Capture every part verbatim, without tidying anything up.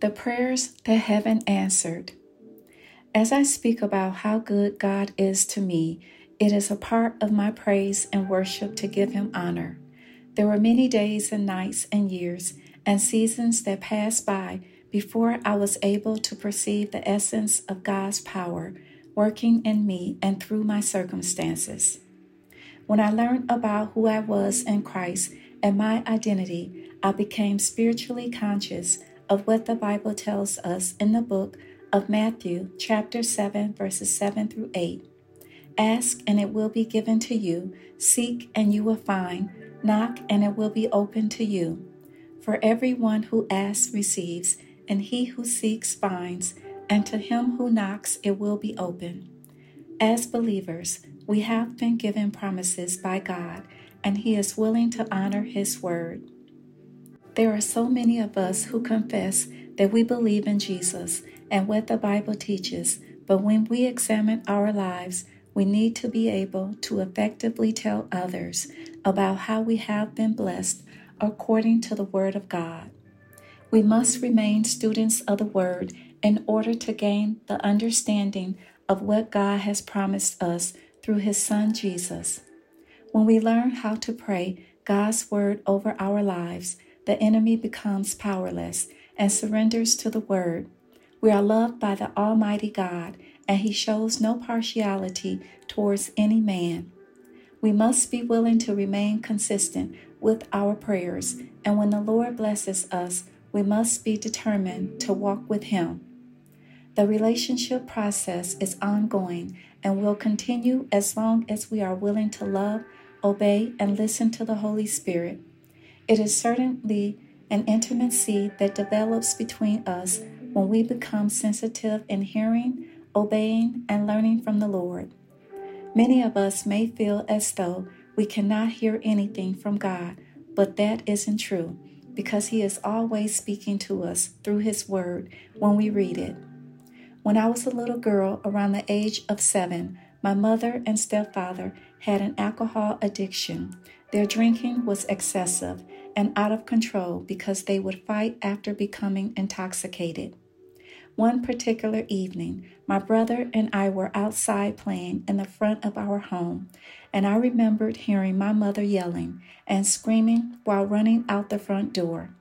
The prayers that heaven answered. As I speak about how good God is to me, it is a part of my praise and worship to give him honor. There were many days and nights and years and seasons that passed by before I was able to perceive the essence of God's power working in me and through my circumstances. When I learned about who I was in Christ and my identity, I became spiritually conscious of what the Bible tells us in the book of Matthew, chapter seven, verses seven through eight. Ask, and it will be given to you. Seek, and you will find. Knock, and it will be opened to you. For everyone who asks receives, and he who seeks finds, and to him who knocks it will be open. As believers, we have been given promises by God, and he is willing to honor his word. There are so many of us who confess that we believe in Jesus and what the Bible teaches, but when we examine our lives, we need to be able to effectively tell others about how we have been blessed according to the Word of God. We must remain students of the Word in order to gain the understanding of what God has promised us through His Son Jesus. When we learn how to pray God's Word over our lives, the enemy becomes powerless and surrenders to the Word. We are loved by the Almighty God, and He shows no partiality towards any man. We must be willing to remain consistent with our prayers, and when the Lord blesses us, we must be determined to walk with Him. The relationship process is ongoing and will continue as long as we are willing to love, obey, and listen to the Holy Spirit. It is certainly an intimacy that develops between us when we become sensitive in hearing, obeying, and learning from the Lord. Many of us may feel as though we cannot hear anything from God, but that isn't true, because He is always speaking to us through His Word when we read it. When I was a little girl around the age of seven, my mother and stepfather had an alcohol addiction. Their drinking was excessive and out of control because they would fight after becoming intoxicated. One particular evening, my brother and I were outside playing in the front of our home, and I remembered hearing my mother yelling and screaming while running out the front door.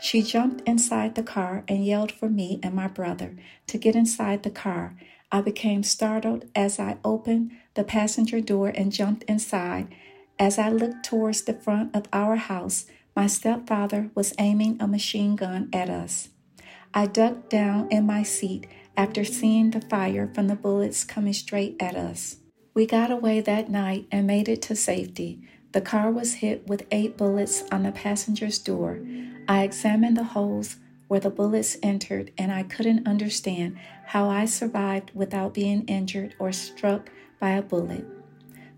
She jumped inside the car and yelled for me and my brother to get inside the car. I became startled as I opened the passenger door and jumped inside. As I looked towards the front of our house, my stepfather was aiming a machine gun at us. I ducked down in my seat after seeing the fire from the bullets coming straight at us. We got away that night and made it to safety. The car was hit with eight bullets on the passenger's door. I examined the holes where the bullets entered, and I couldn't understand how I survived without being injured or struck by a bullet.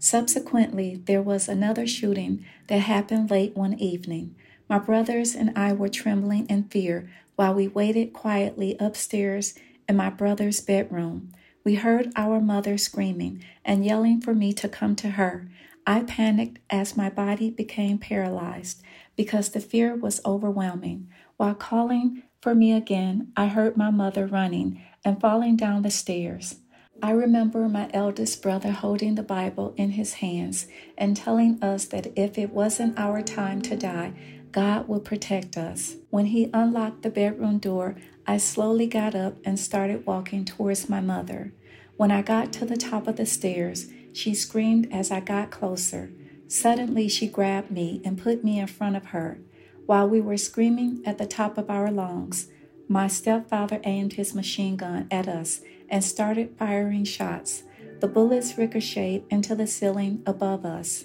Subsequently, there was another shooting that happened late one evening. My brothers and I were trembling in fear while we waited quietly upstairs in my brother's bedroom. We heard our mother screaming and yelling for me to come to her. I panicked as my body became paralyzed because the fear was overwhelming. While calling for me again, I heard my mother running and falling down the stairs. I remember my eldest brother holding the Bible in his hands and telling us that if it wasn't our time to die, God will protect us. When he unlocked the bedroom door, I slowly got up and started walking towards my mother. When I got to the top of the stairs, she screamed as I got closer. Suddenly, she grabbed me and put me in front of her. While we were screaming at the top of our lungs, my stepfather aimed his machine gun at us and started firing shots. The bullets ricocheted into the ceiling above us.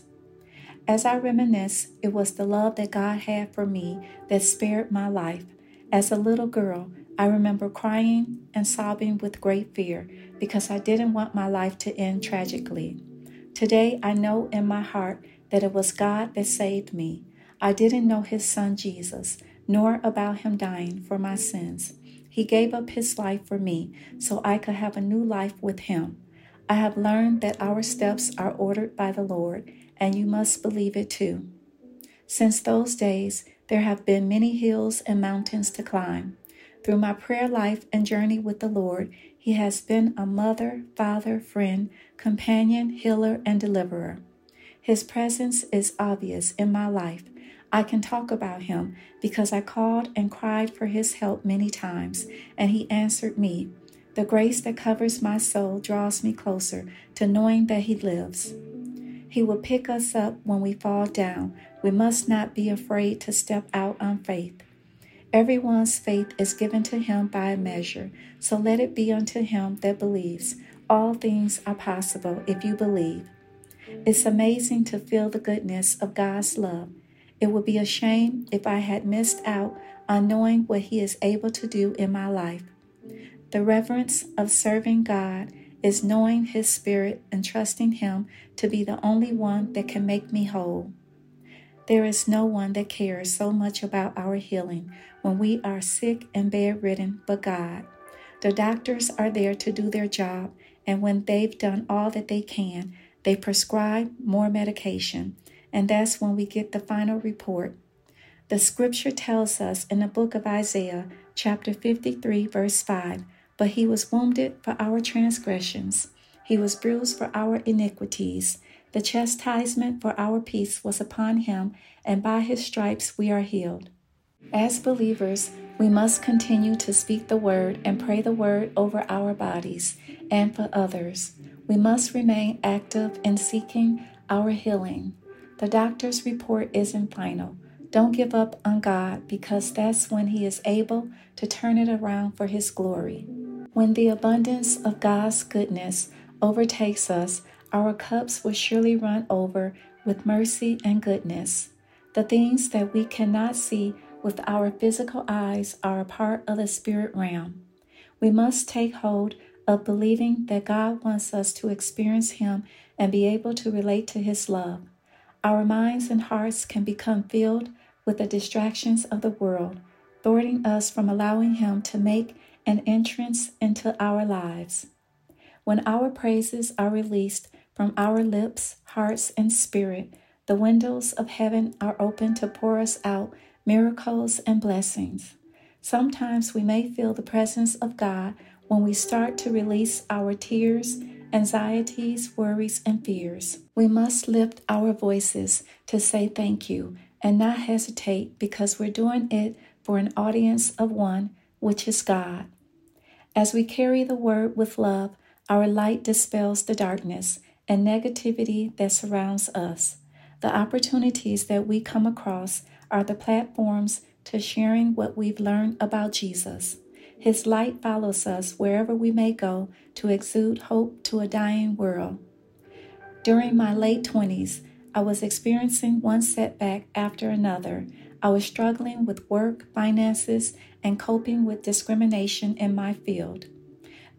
As I reminisce, it was the love that God had for me that spared my life. As a little girl, I remember crying and sobbing with great fear because I didn't want my life to end tragically. Today, I know in my heart that it was God that saved me. I didn't know His Son Jesus, nor about Him dying for my sins. He gave up His life for me so I could have a new life with Him. I have learned that our steps are ordered by the Lord, and you must believe it too. Since those days, there have been many hills and mountains to climb. Through my prayer life and journey with the Lord, He has been a mother, father, friend, companion, healer, and deliverer. His presence is obvious in my life. I can talk about Him because I called and cried for His help many times, and He answered me. The grace that covers my soul draws me closer to knowing that He lives. He will pick us up when we fall down. We must not be afraid to step out on faith. Everyone's faith is given to him by measure, so let it be unto him that believes. All things are possible if you believe. It's amazing to feel the goodness of God's love. It would be a shame if I had missed out on knowing what He is able to do in my life. The reverence of serving God is knowing His Spirit and trusting Him to be the only one that can make me whole. There is no one that cares so much about our healing when we are sick and bedridden but God. The doctors are there to do their job, and when they've done all that they can, they prescribe more medication, and that's when we get the final report. The scripture tells us in the book of Isaiah, chapter fifty-three, verse five, "But he was wounded for our transgressions. He was bruised for our iniquities. The chastisement for our peace was upon him, and by his stripes we are healed." As believers, we must continue to speak the word and pray the word over our bodies and for others. We must remain active in seeking our healing. The doctor's report isn't final. Don't give up on God, because that's when He is able to turn it around for His glory. When the abundance of God's goodness overtakes us, our cups will surely run over with mercy and goodness. The things that we cannot see with our physical eyes are a part of the spirit realm. We must take hold of believing that God wants us to experience Him and be able to relate to His love. Our minds and hearts can become filled with the distractions of the world, thwarting us from allowing Him to make an entrance into our lives. When our praises are released from our lips, hearts, and spirit, the windows of heaven are open to pour us out miracles and blessings. Sometimes we may feel the presence of God when we start to release our tears, anxieties, worries, and fears. We must lift our voices to say thank you and not hesitate, because we're doing it for an audience of one, which is God. As we carry the word with love, our light dispels the darkness and negativity that surrounds us. The opportunities that we come across are the platforms to sharing what we've learned about Jesus. His light follows us wherever we may go to exude hope to a dying world. During my late twenties, I was experiencing one setback after another. I was struggling with work, finances, and coping with discrimination in my field.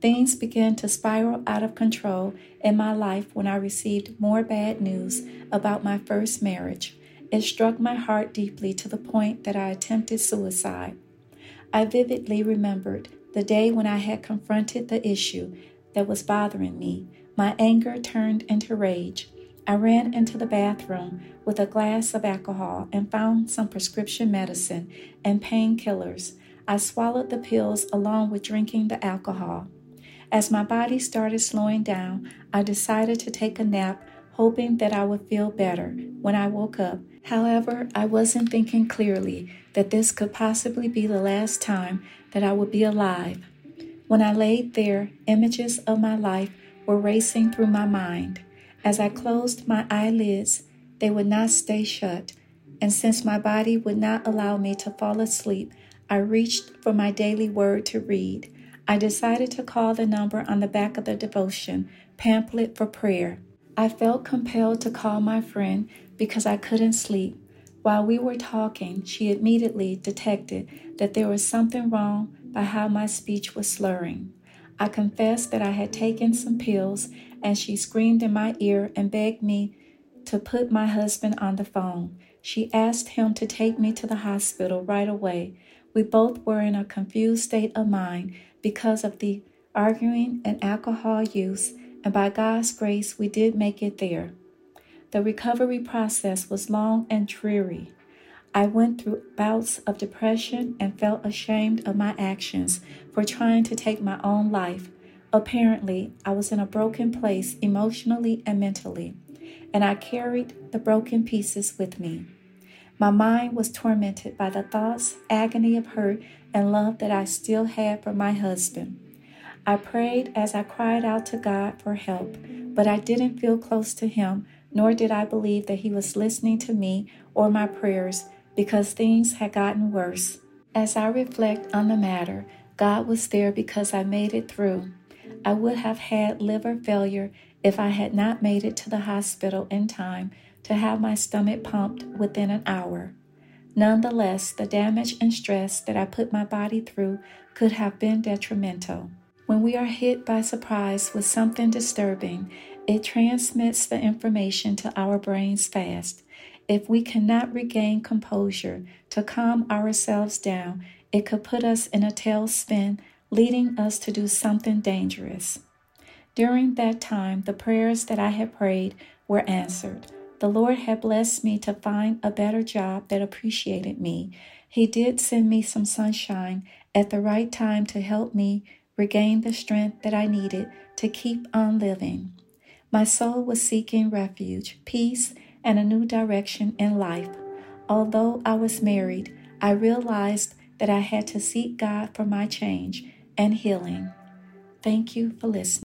Things began to spiral out of control in my life when I received more bad news about my first marriage. It struck my heart deeply to the point that I attempted suicide. I vividly remembered the day when I had confronted the issue that was bothering me. My anger turned into rage. I ran into the bathroom with a glass of alcohol and found some prescription medicine and painkillers. I swallowed the pills along with drinking the alcohol. As my body started slowing down, I decided to take a nap, hoping that I would feel better when I woke up. However, I wasn't thinking clearly that this could possibly be the last time that I would be alive. When I laid there, images of my life were racing through my mind. As I closed my eyelids, they would not stay shut, and since my body would not allow me to fall asleep, I reached for my daily word to read. I decided to call the number on the back of the devotion, Pamphlet for Prayer. I felt compelled to call my friend because I couldn't sleep. While we were talking, she immediately detected that there was something wrong by how my speech was slurring. I confessed that I had taken some pills, and she screamed in my ear and begged me to put my husband on the phone. She asked him to take me to the hospital right away. We both were in a confused state of mind because of the arguing and alcohol use, and by God's grace, we did make it there. The recovery process was long and dreary. I went through bouts of depression and felt ashamed of my actions for trying to take my own life. Apparently, I was in a broken place emotionally and mentally, and I carried the broken pieces with me. My mind was tormented by the thoughts, agony of hurt, and love that I still had for my husband. I prayed as I cried out to God for help, but I didn't feel close to him, nor did I believe that he was listening to me or my prayers, because things had gotten worse. As I reflect on the matter, God was there because I made it through. I would have had liver failure if I had not made it to the hospital in time to have my stomach pumped within an hour. Nonetheless, the damage and stress that I put my body through could have been detrimental. When we are hit by surprise with something disturbing, it transmits the information to our brains fast. If we cannot regain composure to calm ourselves down, it could put us in a tailspin, leading us to do something dangerous. During that time, the prayers that I had prayed were answered. The Lord had blessed me to find a better job that appreciated me. He did send me some sunshine at the right time to help me regain the strength that I needed to keep on living. My soul was seeking refuge, peace, and a new direction in life. Although I was married, I realized that I had to seek God for my change and healing. Thank you for listening.